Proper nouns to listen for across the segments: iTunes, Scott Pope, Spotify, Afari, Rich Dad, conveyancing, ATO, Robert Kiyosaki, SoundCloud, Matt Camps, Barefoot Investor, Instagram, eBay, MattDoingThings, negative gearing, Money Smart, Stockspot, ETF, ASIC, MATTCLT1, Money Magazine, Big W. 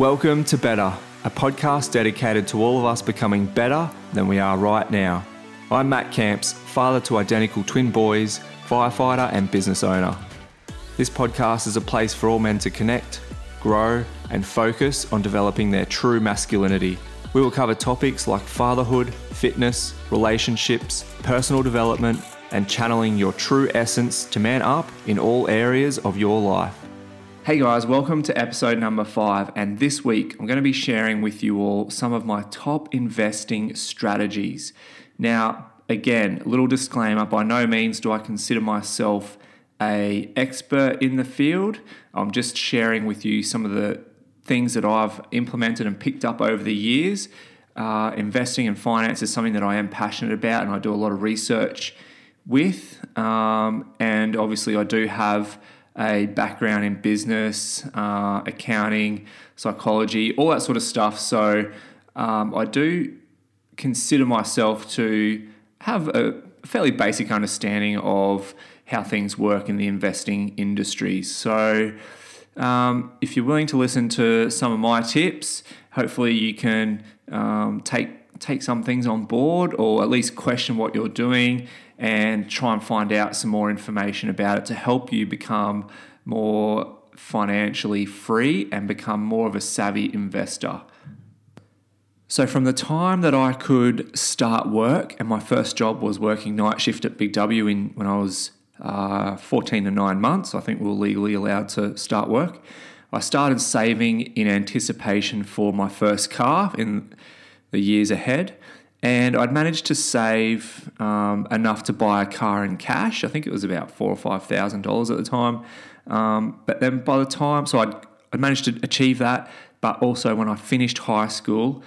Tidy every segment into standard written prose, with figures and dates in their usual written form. Welcome to Better, a podcast dedicated to all of us becoming better than we are right now. I'm Matt Camps, father to identical twin boys, firefighter and business owner. This podcast is a place for all men to connect, grow and focus on developing their true masculinity. We will cover topics like fatherhood, fitness, relationships, personal development, and channeling your true essence to man up in all areas of your life. Hey guys, welcome to episode number 5. And this week, I'm going to be sharing with you all some of my top investing strategies. Now, again, little disclaimer, by no means do I consider myself an expert in the field. I'm just sharing with you some of the things that I've implemented and picked up over the years. Investing and finance is something that I am passionate about and I do a lot of research with. And obviously I do have a background in business, accounting, psychology, all that sort of stuff. So I do consider myself to have a fairly basic understanding of how things work in the investing industry. So if you're willing to listen to some of my tips, hopefully you can take some things on board, or at least question what you're doing and try and find out some more information about it to help you become more financially free and become more of a savvy investor. So from the time that I could start work, and my first job was working night shift at Big W when I was 14 to 9 months, I think we were legally allowed to start work. I started saving in anticipation for my first car in the years ahead, and I'd managed to save enough to buy a car in cash. I think it was about $4,000 or $5,000 at the time. But then by the time, so I'd managed to achieve that, but also when I finished high school,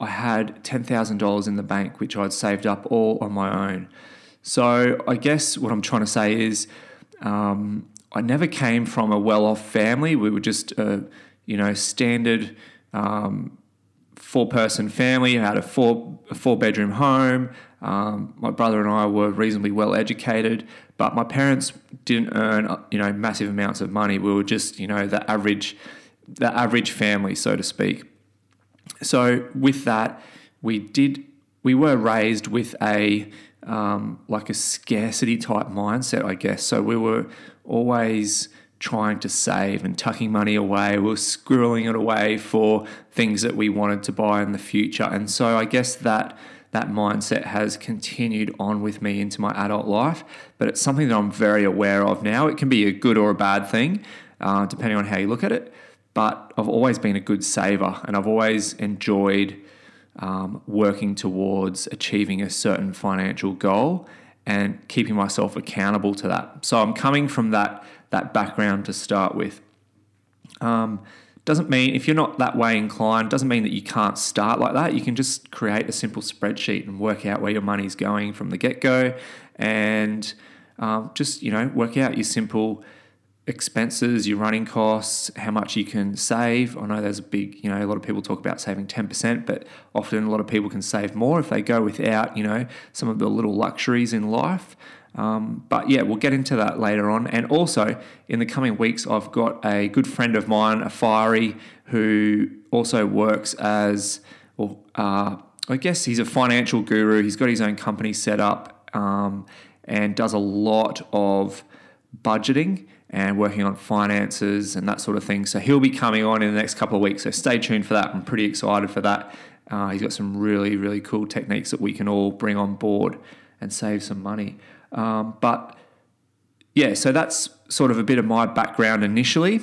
I had $10,000 in the bank, which I'd saved up all on my own. So I guess what I'm trying to say is I never came from a well-off family. We were just a standard four-person family. I had a four-bedroom home. My brother and I were reasonably well-educated, but my parents didn't earn massive amounts of money. We were just the average family, so to speak. So with that, we were raised with a like a scarcity type mindset, I guess. So we were always trying to save and tucking money away. We were squirreling it away for things that we wanted to buy in the future. And so I guess that mindset has continued on with me into my adult life, but it's something that I'm very aware of now. It can be a good or a bad thing, depending on how you look at it. But I've always been a good saver, and I've always enjoyed working towards achieving a certain financial goal and keeping myself accountable to that. So I'm coming from that background to start with. Doesn't mean if you're not that way inclined, doesn't mean that you can't start like that. You can just create a simple spreadsheet and work out where your money's going from the get-go, and just work out your simple expenses, your running costs, how much you can save. I know there's a big, a lot of people talk about saving 10%, but often a lot of people can save more if they go without, some of the little luxuries in life. But yeah, we'll get into that later on. And also in the coming weeks, I've got a good friend of mine, Afari, who also works as, I guess he's a financial guru. He's got his own company set up and does a lot of budgeting and working on finances and that sort of thing. So he'll be coming on in the next couple of weeks. So stay tuned for that. I'm pretty excited for that. He's got some really, really cool techniques that we can all bring on board and save some money. But yeah, so that's sort of a bit of my background initially.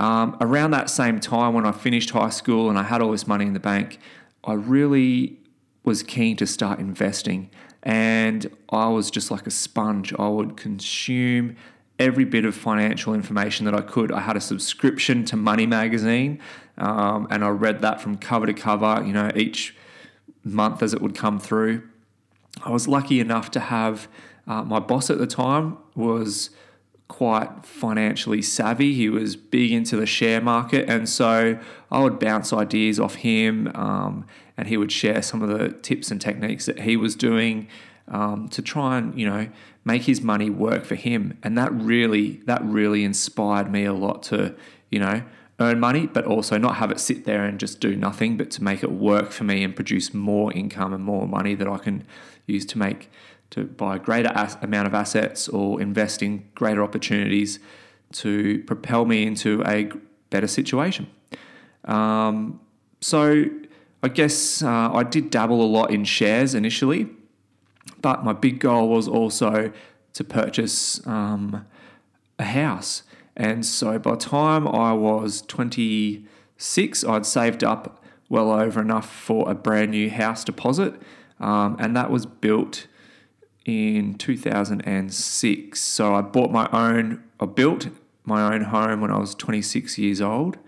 Around that same time when I finished high school and I had all this money in the bank, I really was keen to start investing. And I was just like a sponge. I would consume every bit of financial information that I could. I had a subscription to Money Magazine, and I read that from cover to cover, each month as it would come through. I was lucky enough to have my boss at the time was quite financially savvy. He was big into the share market, and so I would bounce ideas off him, and he would share some of the tips and techniques that he was doing to try and, make his money work for him. And that really inspired me a lot to, earn money, but also not have it sit there and just do nothing, but to make it work for me and produce more income and more money that I can use to buy a greater amount of assets or invest in greater opportunities to propel me into a better situation. So I guess I did dabble a lot in shares initially, but my big goal was also to purchase a house. And so by the time I was 26, I'd saved up well over enough for a brand new house deposit, and that was built in 2006. So I built my own home when I was 26 years old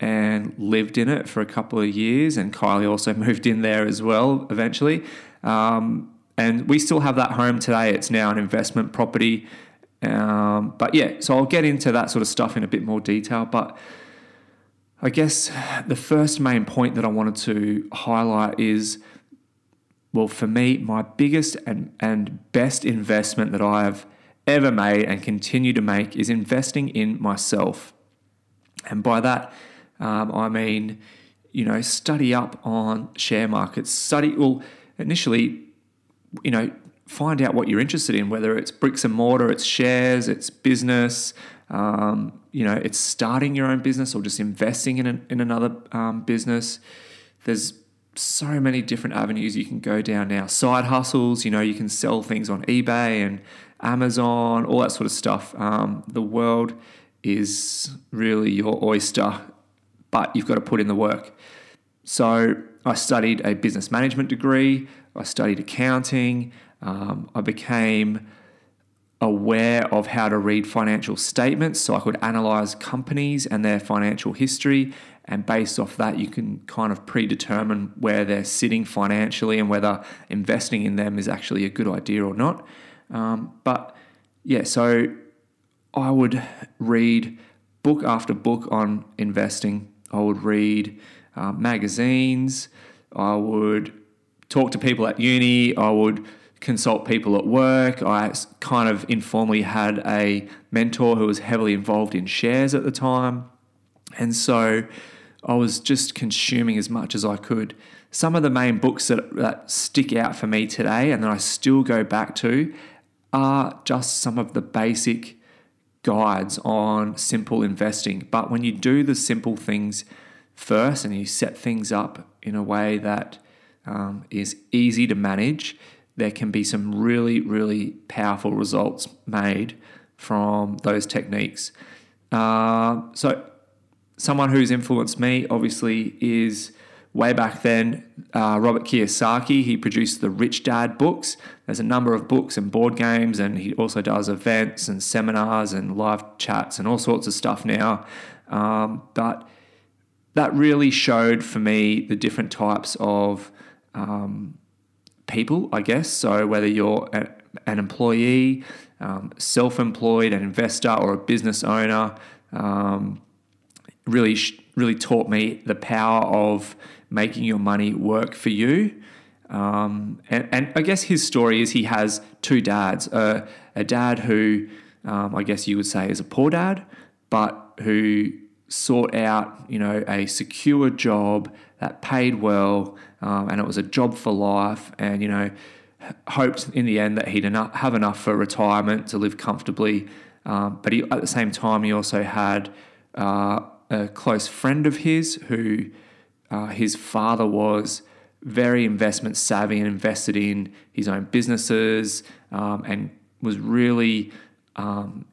and lived in it for a couple of years, and Kylie also moved in there as well eventually. And we still have that home today. It's now an investment property. But yeah, so I'll get into that sort of stuff in a bit more detail. But I guess the first main point that I wanted to highlight is, well, for me, my biggest and best investment that I have ever made and continue to make is investing in myself. And by that, I mean, study up on share markets. Initially, find out what you're interested in, whether it's bricks and mortar, it's shares, it's business, it's starting your own business or just investing in another business. There's so many different avenues you can go down now. Side hustles, you can sell things on eBay and Amazon, all that sort of stuff. The world is really your oyster, but you've got to put in the work. So I studied a business management degree. I studied accounting. I became aware of how to read financial statements, so I could analyze companies and their financial history, and based off that you can kind of predetermine where they're sitting financially and whether investing in them is actually a good idea or not. So I would read book after book on investing. I would read magazines. I would talk to people at uni. I would consult people at work. I kind of informally had a mentor who was heavily involved in shares at the time. And so I was just consuming as much as I could. Some of the main books that stick out for me today and that I still go back to are just some of the basic guides on simple investing. But when you do the simple things first and you set things up in a way that is easy to manage, there can be some really, really powerful results made from those techniques. So someone who's influenced me, obviously, is way back then, Robert Kiyosaki. He produced the Rich Dad books. There's a number of books and board games, and he also does events and seminars and live chats and all sorts of stuff now. But that really showed for me the different types of people, I guess. So whether you're an employee, self-employed, an investor, or a business owner, really taught me the power of making your money work for you. And I guess his story is he has two dads, a dad who I guess you would say is a poor dad, but who sought out, a secure job that paid well, and it was a job for life, and, hoped in the end that he'd have enough for retirement to live comfortably. But at the same time, he also had a close friend of his who his father was very investment savvy and invested in his own businesses, and was really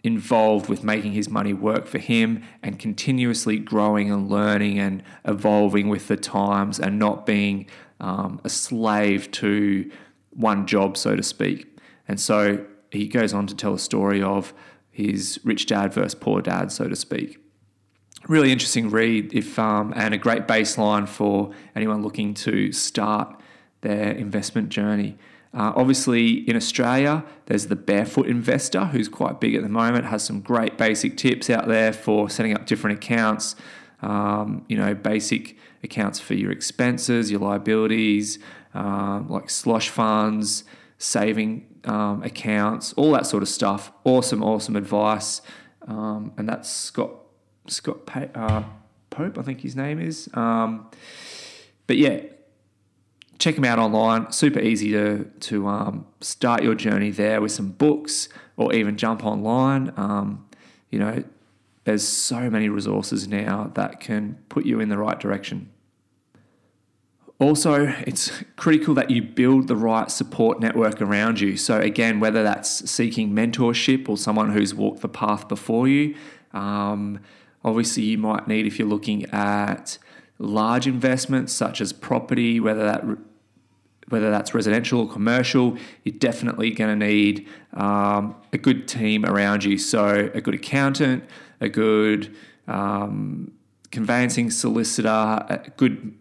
involved with making his money work for him and continuously growing and learning and evolving with the times and not being a slave to one job, so to speak. And so he goes on to tell a story of his rich dad versus poor dad, so to speak. Really interesting read, and a great baseline for anyone looking to start their investment journey. Obviously, in Australia, there's the Barefoot Investor, who's quite big at the moment, has some great basic tips out there for setting up different accounts, basic accounts for your expenses, your liabilities, like slush funds, saving accounts, all that sort of stuff. Awesome advice. And that's Scott Scott Pope, I think his name is. But yeah, check him out online. Super easy to start your journey there with some books or even jump online. You know, there's so many resources now that can put you in the right direction. Also, it's critical that you build the right support network around you. So again, whether that's seeking mentorship or someone who's walked the path before you, obviously you might need, if you're looking at large investments such as property, whether that's residential or commercial, you're definitely going to need a good team around you. So a good accountant, a good conveyancing solicitor, a good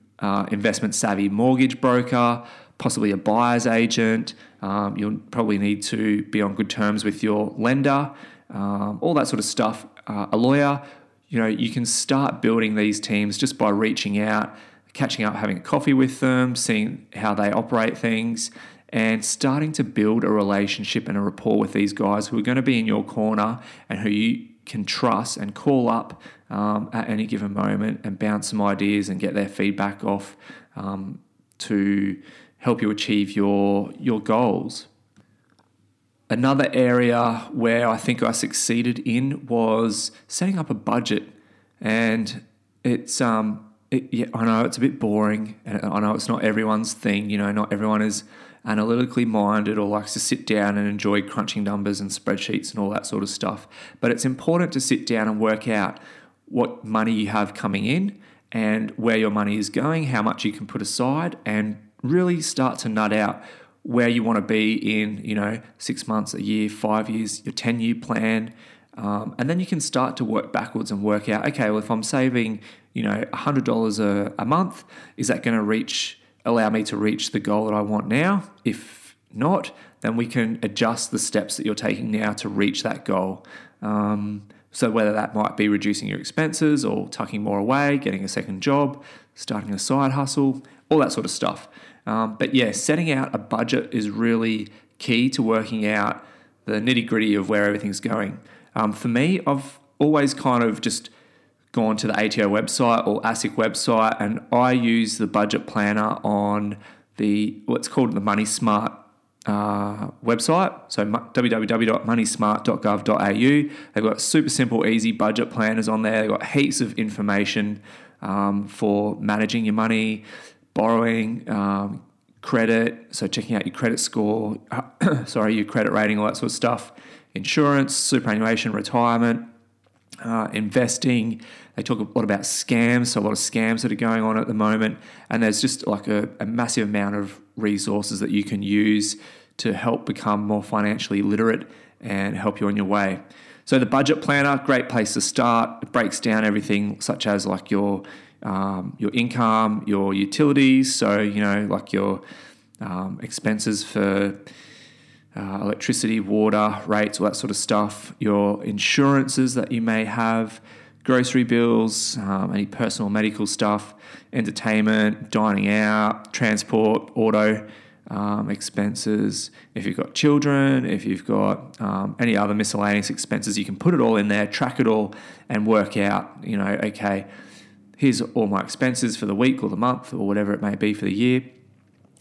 investment savvy mortgage broker, possibly a buyer's agent. You'll probably need to be on good terms with your lender, all that sort of stuff, a lawyer. You know, you can start building these teams just by reaching out, catching up, having a coffee with them, seeing how they operate things, and starting to build a relationship and a rapport with these guys who are going to be in your corner and who you can trust and call up at any given moment and bounce some ideas and get their feedback off to help you achieve your goals. Another area where I think I succeeded in was setting up a budget, and I know it's a bit boring, and I know it's not everyone's thing. You know, not everyone is analytically minded or likes to sit down and enjoy crunching numbers and spreadsheets and all that sort of stuff. But it's important to sit down and work out what money you have coming in and where your money is going, how much you can put aside, and really start to nut out where you want to be in, 6 months, a year, 5 years, your 10-year plan. And then you can start to work backwards and work out, okay, well, if I'm saving, $100 a month, is that going to allow me to reach the goal that I want now? If not, then we can adjust the steps that you're taking now to reach that goal. So whether that might be reducing your expenses or tucking more away, getting a second job, starting a side hustle, all that sort of stuff. But yeah, setting out a budget is really key to working out the nitty-gritty of where everything's going. For me, I've always kind of just gone to the ATO website or ASIC website, and I use the budget planner on what's called the Money Smart website. So www.moneysmart.gov.au. They've got super simple, easy budget planners on there. They've got heaps of information for managing your money, borrowing, credit, so checking out your credit score, your credit rating, all that sort of stuff, insurance, superannuation, retirement, investing. They talk a lot about scams, so a lot of scams that are going on at the moment, and there's just like a massive amount of resources that you can use to help become more financially literate and help you on your way. So the budget planner, great place to start. It breaks down everything such as like your income, your utilities, so like your expenses for electricity, water rates, all that sort of stuff, your insurances that you may have, grocery bills, any personal medical stuff, entertainment, dining out, transport, auto expenses, if you've got children, if you've got any other miscellaneous expenses. You can put it all in there, track it all, and work out, okay, here's all my expenses for the week or the month or whatever it may be for the year.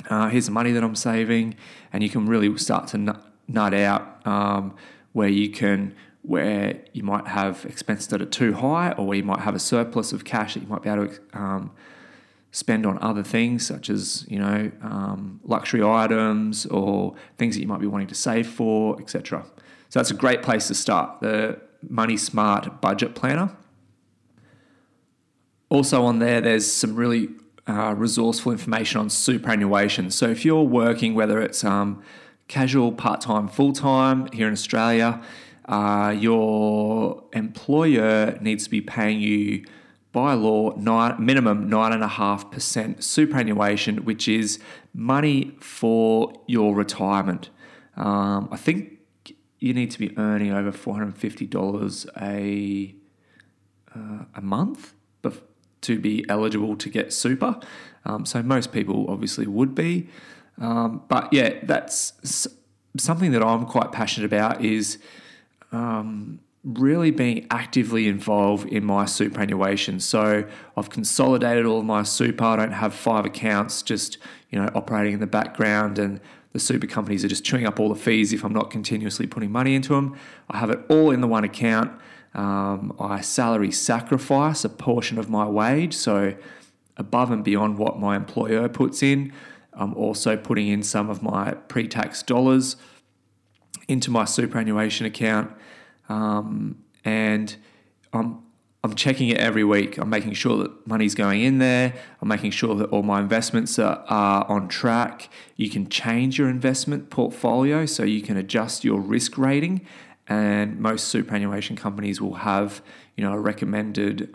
Here's the money that I'm saving. And you can really start to nut out where you might have expenses that are too high, or where you might have a surplus of cash that you might be able to spend on other things such as, luxury items or things that you might be wanting to save for, etc. So that's a great place to start, the Money Smart Budget Planner. Also on there, there's some really resourceful information on superannuation. So if you're working, whether it's casual, part-time, full-time here in Australia, your employer needs to be paying you by law minimum 9.5% superannuation, which is money for your retirement. I think you need to be earning over $450 a month to be eligible to get super. So most people obviously would be. But yeah, that's something that I'm quite passionate about is really being actively involved in my superannuation. So I've consolidated all of my super. I don't have 5 accounts just, you know, operating in the background, and the super companies are just chewing up all the fees if I'm not continuously putting money into them. I have it all in the one account. I salary sacrifice a portion of my wage, so above and beyond what my employer puts in. I'm also putting in some of my pre-tax dollars into my superannuation account. And I'm checking it every week. I'm making sure that money's going in there. I'm making sure that all my investments are on track. You can change your investment portfolio, so you can adjust your risk rating. And most superannuation companies will have, you know, a recommended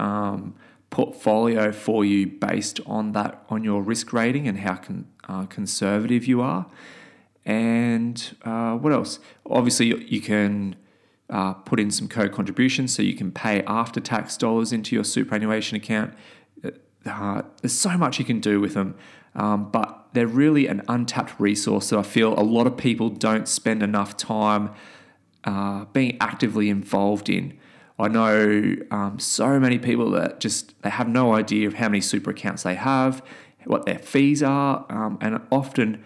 portfolio for you based on that, on your risk rating and how conservative you are. And what else? Obviously, you can put in some co-contributions, so you can pay after-tax dollars into your superannuation account. There's so much you can do with them, but they're really an untapped resource that I feel a lot of people don't spend enough time being actively involved in. I know so many people that just, they have no idea of how many super accounts they have, what their fees are, and often,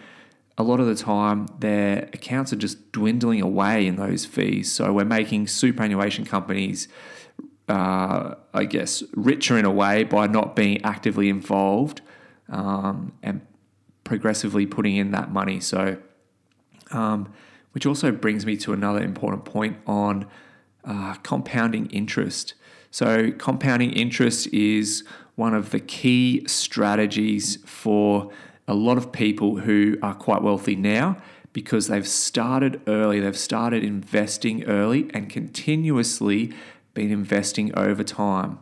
a lot of the time, their accounts are just dwindling away in those fees. So we're making superannuation companies, I guess, richer in a way by not being actively involved and progressively putting in that money. So, which also brings me to another important point on compounding interest. So compounding interest is one of the key strategies for a lot of people who are quite wealthy now, because they've started early, they've started investing early and continuously been investing over time.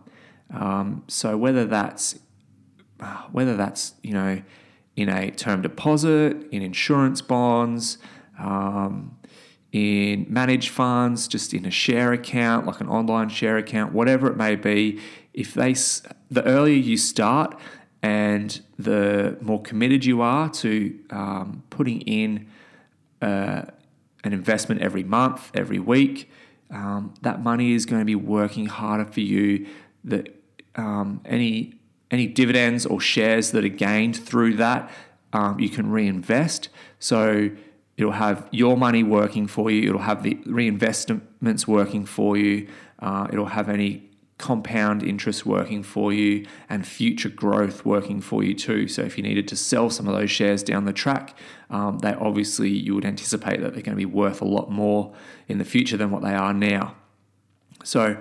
So whether that's, you know, in a term deposit, in insurance bonds, in managed funds, just in a share account, like an online share account, whatever it may be, the earlier you start and the more committed you are to putting in an investment every month, every week, that money is going to be working harder for you. That any dividends or shares that are gained through that, you can reinvest. So it'll have your money working for you. It'll have the reinvestments working for you. It'll have any compound interest working for you and future growth working for you too. So if you needed to sell some of those shares down the track, they obviously, you would anticipate that they're going to be worth a lot more in the future than what they are now. So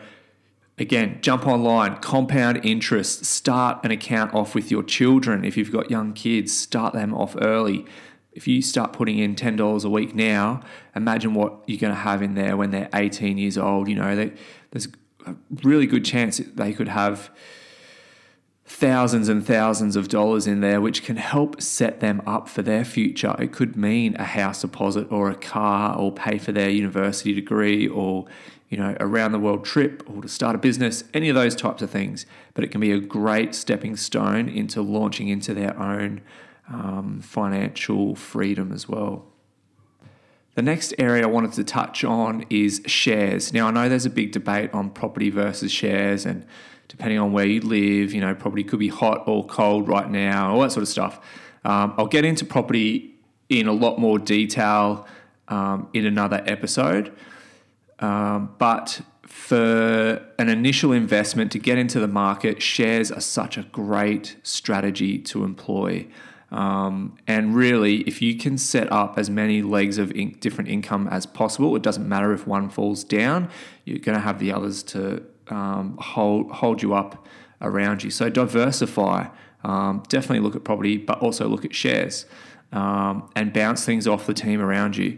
again, jump online, compound interest, start an account off with your children. If you've got young kids, start them off early. If you start putting in $10 a week now, imagine what you're going to have in there when they're 18 years old. You know, there's a really good chance they could have thousands and thousands of dollars in there, which can help set them up for their future. It could mean a house deposit or a car, or pay for their university degree, or, you know, a round the world trip, or to start a business, any of those types of things. But it can be a great stepping stone into launching into their own financial freedom as well. The next area I wanted to touch on is shares. Now, I know there's a big debate on property versus shares, and depending on where you live, you know, property could be hot or cold right now, all that sort of stuff. I'll get into property in a lot more detail in another episode. But for an initial investment to get into the market, shares are such a great strategy to employ. And really, if you can set up as many legs of different income as possible, it doesn't matter if one falls down, you're going to have the others to hold you up around you. So diversify. Definitely look at property, but also look at shares and bounce things off the team around you.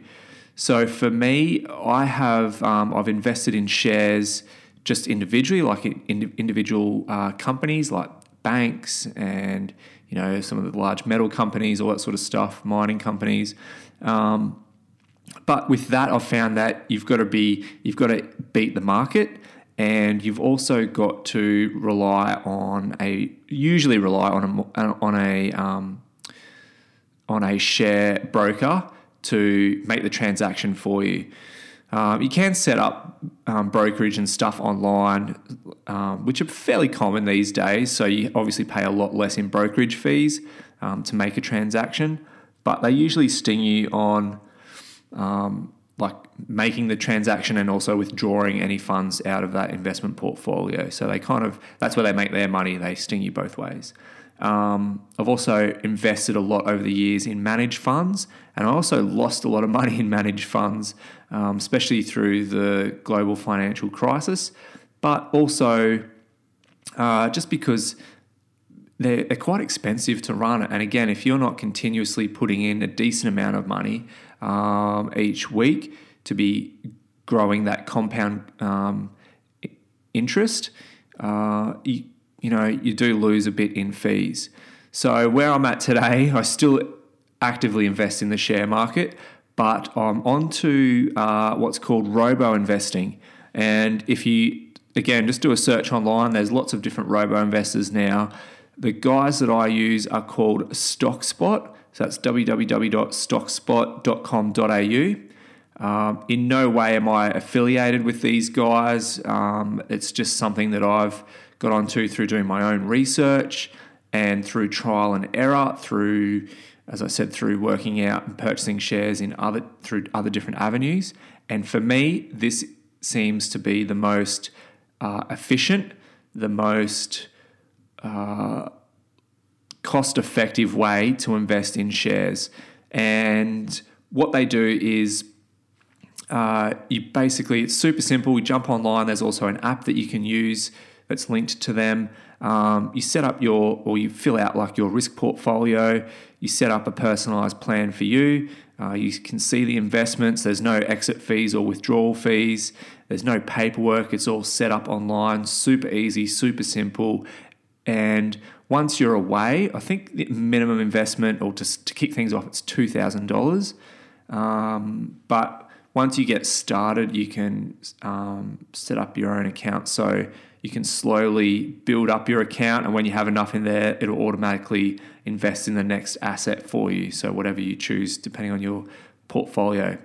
So for me, I have I've invested in shares just individually, like in individual companies, like banks and, you know, some of the large metal companies, all that sort of stuff, mining companies. But with that, I've found that you've got to beat the market, and you've also got to rely on a share broker to make the transaction for you. You can set up brokerage and stuff online, which are fairly common these days. So you obviously pay a lot less in brokerage fees to make a transaction, but they usually sting you on like making the transaction and also withdrawing any funds out of that investment portfolio. So they kind of, that's where they make their money. They sting you both ways. I've also invested a lot over the years in managed funds, and I also lost a lot of money in managed funds, especially through the global financial crisis, but also just because they're quite expensive to run. And again, if you're not continuously putting in a decent amount of money each week to be growing that compound interest, you do lose a bit in fees. So where I'm at today, I still actively invest in the share market, but I'm onto what's called robo investing. And if you, again, just do a search online, there's lots of different robo investors now. The guys that I use are called Stockspot. So that's www.stockspot.com.au. In no way am I affiliated with these guys. It's just something that I've got onto through doing my own research and through trial and error, through, as I said, through working out and purchasing shares in through other different avenues. And for me, this seems to be the most efficient, the most cost-effective way to invest in shares. And what they do is it's super simple. We jump online. There's also an app that you can use that's linked to them. You set up you fill out like your risk portfolio. You set up a personalized plan for you. You can see the investments. There's no exit fees or withdrawal fees. There's no paperwork. It's all set up online. Super easy, super simple. And once you're away, I think the minimum investment, or to kick things off, it's $2,000. But once you get started, you can set up your own account. So you can slowly build up your account, and when you have enough in there, it'll automatically invest in the next asset for you. So whatever you choose, depending on your portfolio.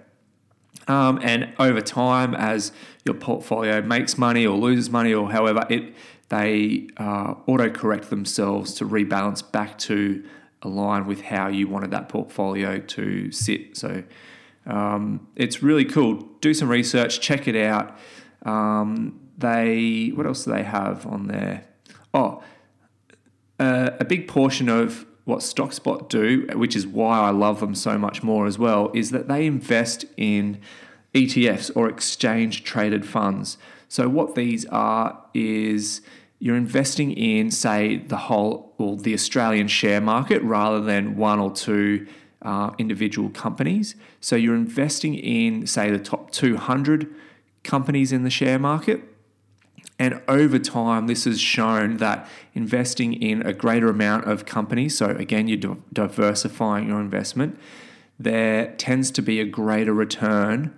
And over time, as your portfolio makes money or loses money or however, they autocorrect themselves to rebalance back to align with how you wanted that portfolio to sit. So it's really cool. Do some research, check it out. What else do they have on there? A big portion of what StockSpot do, which is why I love them so much more as well, is that they invest in ETFs, or exchange traded funds. So what these are is you're investing in, say, the whole or the Australian share market rather than one or two individual companies. So you're investing in, say, the top 200 companies in the share market. And over time, this has shown that investing in a greater amount of companies, so again, you're diversifying your investment, there tends to be a greater return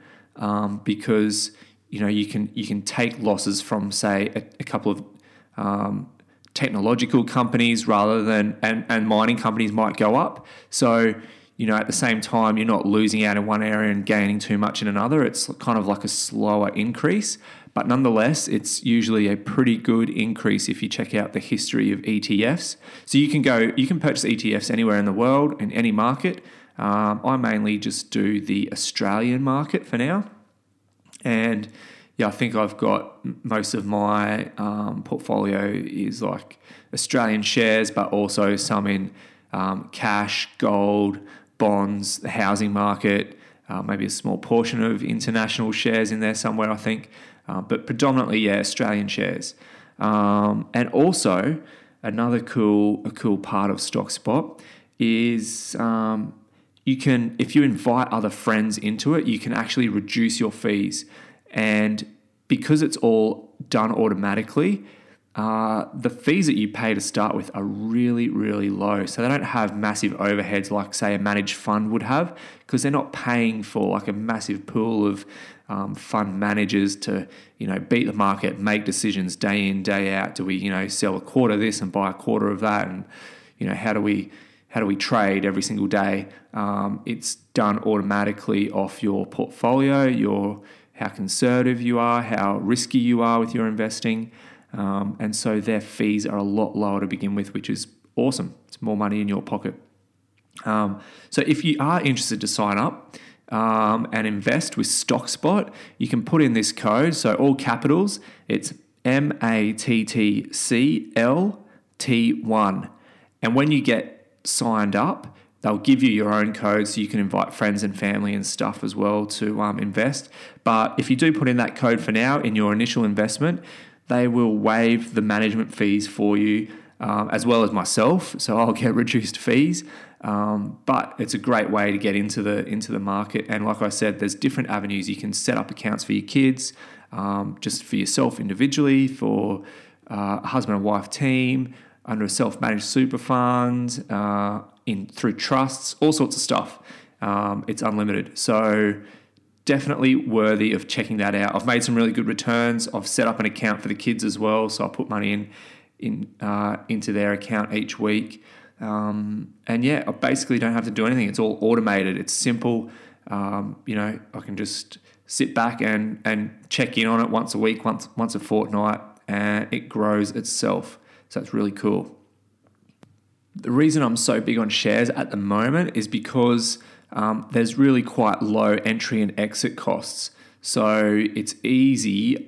because you can take losses from, say, a couple of technological companies rather than, and mining companies might go up. So, at the same time, you're not losing out in one area and gaining too much in another. It's kind of like a slower increase. But nonetheless, it's usually a pretty good increase if you check out the history of ETFs. So you can purchase ETFs anywhere in the world, in any market. I mainly just do the Australian market for now. And I think I've got most of my portfolio is like Australian shares, but also some in cash, gold, bonds, the housing market, maybe a small portion of international shares in there somewhere, I think. But predominantly, Australian shares. And also, a cool part of StockSpot is you can, if you invite other friends into it, you can actually reduce your fees. And because it's all done automatically, the fees that you pay to start with are really, really low. So they don't have massive overheads like, say, a managed fund would have, because they're not paying for like a massive pool of fund managers to, beat the market, make decisions day in, day out. Do we, sell a quarter of this and buy a quarter of that? And, how do we trade every single day? It's done automatically off your portfolio, your how conservative you are, how risky you are with your investing. And so their fees are a lot lower to begin with, which is awesome. It's more money in your pocket. So if you are interested to sign up and invest with Stockspot, you can put in this code. So all capitals, it's MATTCLT1. And when you get signed up, they'll give you your own code so you can invite friends and family and stuff as well to invest. But if you do put in that code for now in your initial investment, they will waive the management fees for you as well as myself. So I'll get reduced fees. But it's a great way to get into the market. And like I said, there's different avenues. You can set up accounts for your kids, just for yourself individually, for a husband and wife team, under a self-managed super fund, through trusts, all sorts of stuff. It's unlimited. So definitely worthy of checking that out. I've made some really good returns. I've set up an account for the kids as well. So I put money into their account each week. And yeah, I basically don't have to do anything. It's all automated. It's simple. I can just sit back and check in on it once a week, once a fortnight, and it grows itself. So it's really cool. The reason I'm so big on shares at the moment is because there's really quite low entry and exit costs. So it's easier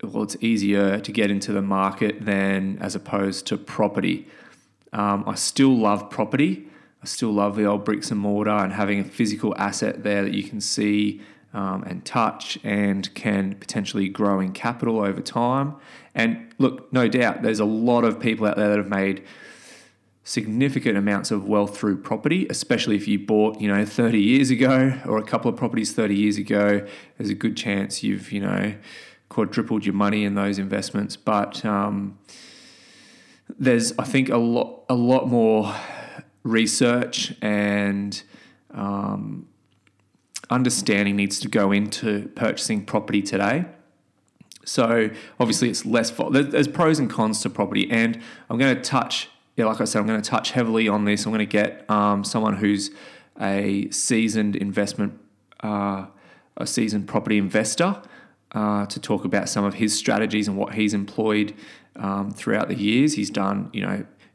to get into the market than as opposed to property. I still love property. I still love the old bricks and mortar and having a physical asset there that you can see and touch and can potentially grow in capital over time. And look, no doubt there's a lot of people out there that have made significant amounts of wealth through property, especially if you bought, 30 years ago or a couple of properties 30 years ago, there's a good chance you've, quadrupled your money in those investments. But there's, I think, a lot more research and understanding needs to go into purchasing property today. So obviously it's less, there's pros and cons to property. And I'm going to touch, I'm going to touch heavily on this. I'm going to get someone who's a seasoned seasoned property investor to talk about some of his strategies and what he's employed throughout the years. He's done,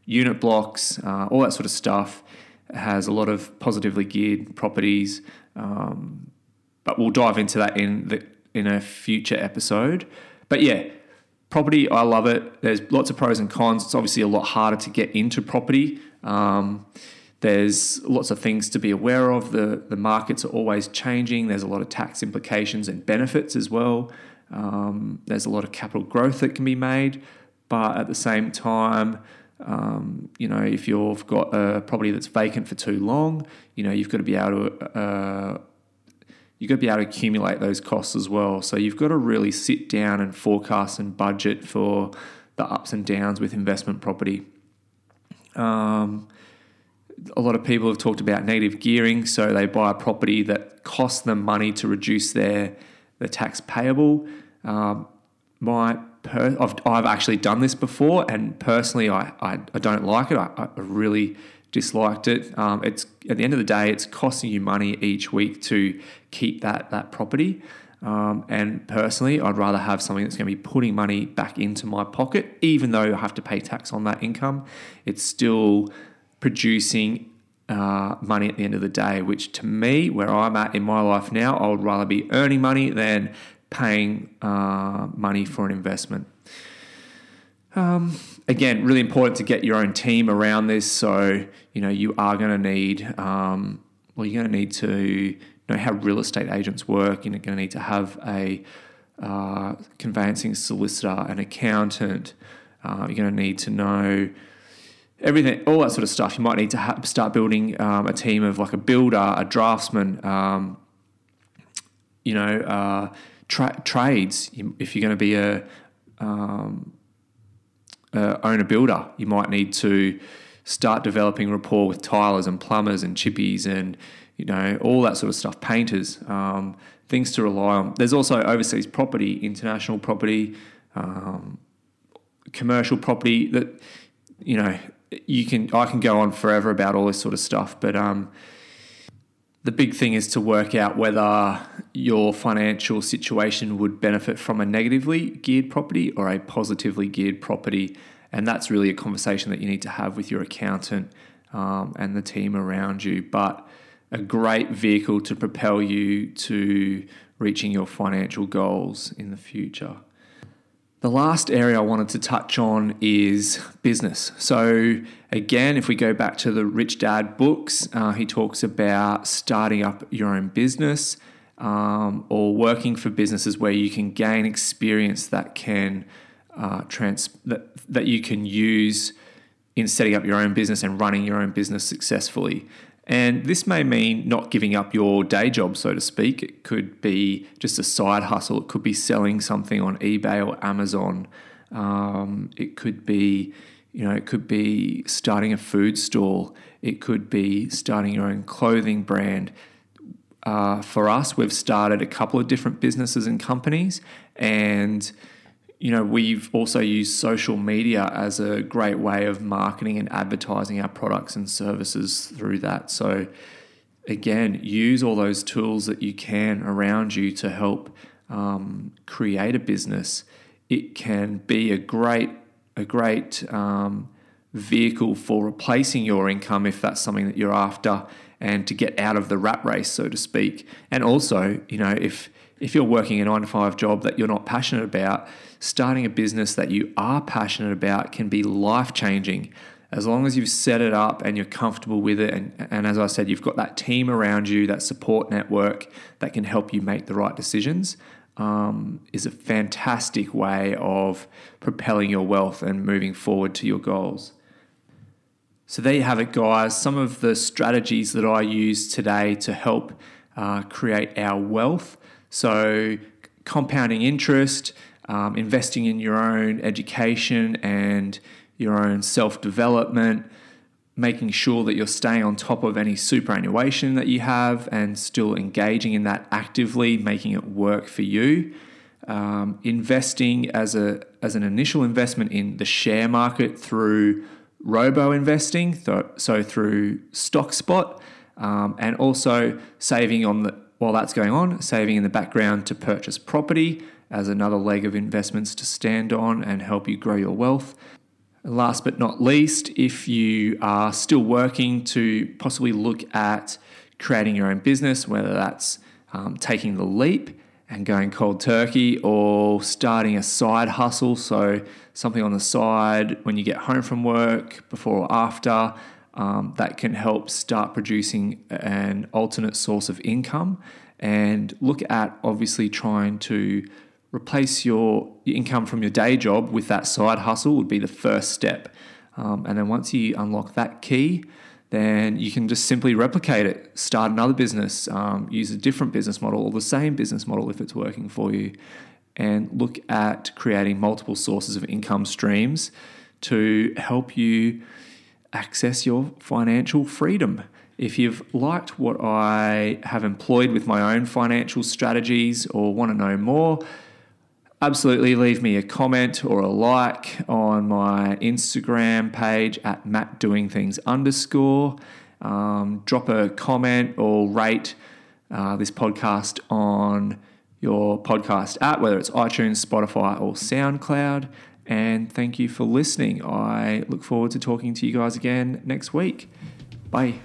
unit blocks, all that sort of stuff, has a lot of positively geared properties. But we'll dive into that in a future episode. But yeah, property, I love it. There's lots of pros and cons. It's obviously a lot harder to get into property. There's lots of things to be aware of. The markets are always changing. There's a lot of tax implications and benefits as well. There's a lot of capital growth that can be made. But at the same time, if you've got a property that's vacant for too long, you've got to be able to accumulate those costs as well. So you've got to really sit down and forecast and budget for the ups and downs with investment property. A lot of people have talked about negative gearing, so they buy a property that costs them money to reduce their tax payable. I've actually done this before, and personally, I don't like it. I really disliked it. It's at the end of the day, it's costing you money each week to keep that property. And personally, I'd rather have something that's going to be putting money back into my pocket, even though I have to pay tax on that income. It's still producing money at the end of the day, which to me, where I'm at in my life now, I would rather be earning money than paying money for an investment. Again, really important to get your own team around this. So, you are going to need, you're going to need to know how real estate agents work. You're going to need to have a conveyancing solicitor, an accountant. You're going to need to know everything, all that sort of stuff. You might need to start building a team of like a builder, a draftsman, trades. If you're going to be own a builder, you might need to start developing rapport with tilers and plumbers and chippies and all that sort of stuff, painters, things to rely on. There's also overseas property, international property, commercial property that I can go on forever about all this sort of stuff, but the big thing is to work out whether your financial situation would benefit from a negatively geared property or a positively geared property. And that's really a conversation that you need to have with your accountant and the team around you. But a great vehicle to propel you to reaching your financial goals in the future. The last area I wanted to touch on is business. So again, if we go back to the Rich Dad books, he talks about starting up your own business or working for businesses where you can gain experience that can that you can use in setting up your own business and running your own business successfully. And this may mean not giving up your day job, so to speak. It could be just a side hustle. It could be selling something on eBay or Amazon. It could be, it could be starting a food stall. It could be starting your own clothing brand. For us, we've started a couple of different businesses and companies, and we've also used social media as a great way of marketing and advertising our products and services through that. So again, use all those tools that you can around you to help create a business. It can be a great vehicle for replacing your income if that's something that you're after, and to get out of the rat race, so to speak. And also, if you're working a 9-to-5 job that you're not passionate about, starting a business that you are passionate about can be life-changing. As long as you've set it up and you're comfortable with it, and as I said, you've got that team around you, that support network that can help you make the right decisions, is a fantastic way of propelling your wealth and moving forward to your goals. So there you have it, guys. Some of the strategies that I use today to help create our wealth. So compounding interest, investing in your own education and your own self-development, making sure that you're staying on top of any superannuation that you have and still engaging in that actively, making it work for you. Investing as an initial investment in the share market through robo-investing, so through Stockspot, and also saving on while that's going on, saving in the background to purchase property as another leg of investments to stand on and help you grow your wealth. And last but not least, if you are still working, to possibly look at creating your own business, whether that's taking the leap and going cold turkey, or starting a side hustle, so something on the side when you get home from work, before or after, that can help start producing an alternate source of income. And look at obviously trying to replace your income from your day job with that side hustle would be the first step. And then once you unlock that key, then you can just simply replicate it, start another business, use a different business model or the same business model if it's working for you, and look at creating multiple sources of income streams to help you access your financial freedom. If you've liked what I have employed with my own financial strategies or want to know more, absolutely leave me a comment or a like on my Instagram page at MattDoingThings _. Drop a comment or rate this podcast on your podcast app, whether it's iTunes, Spotify, or SoundCloud. And thank you for listening. I look forward to talking to you guys again next week. Bye.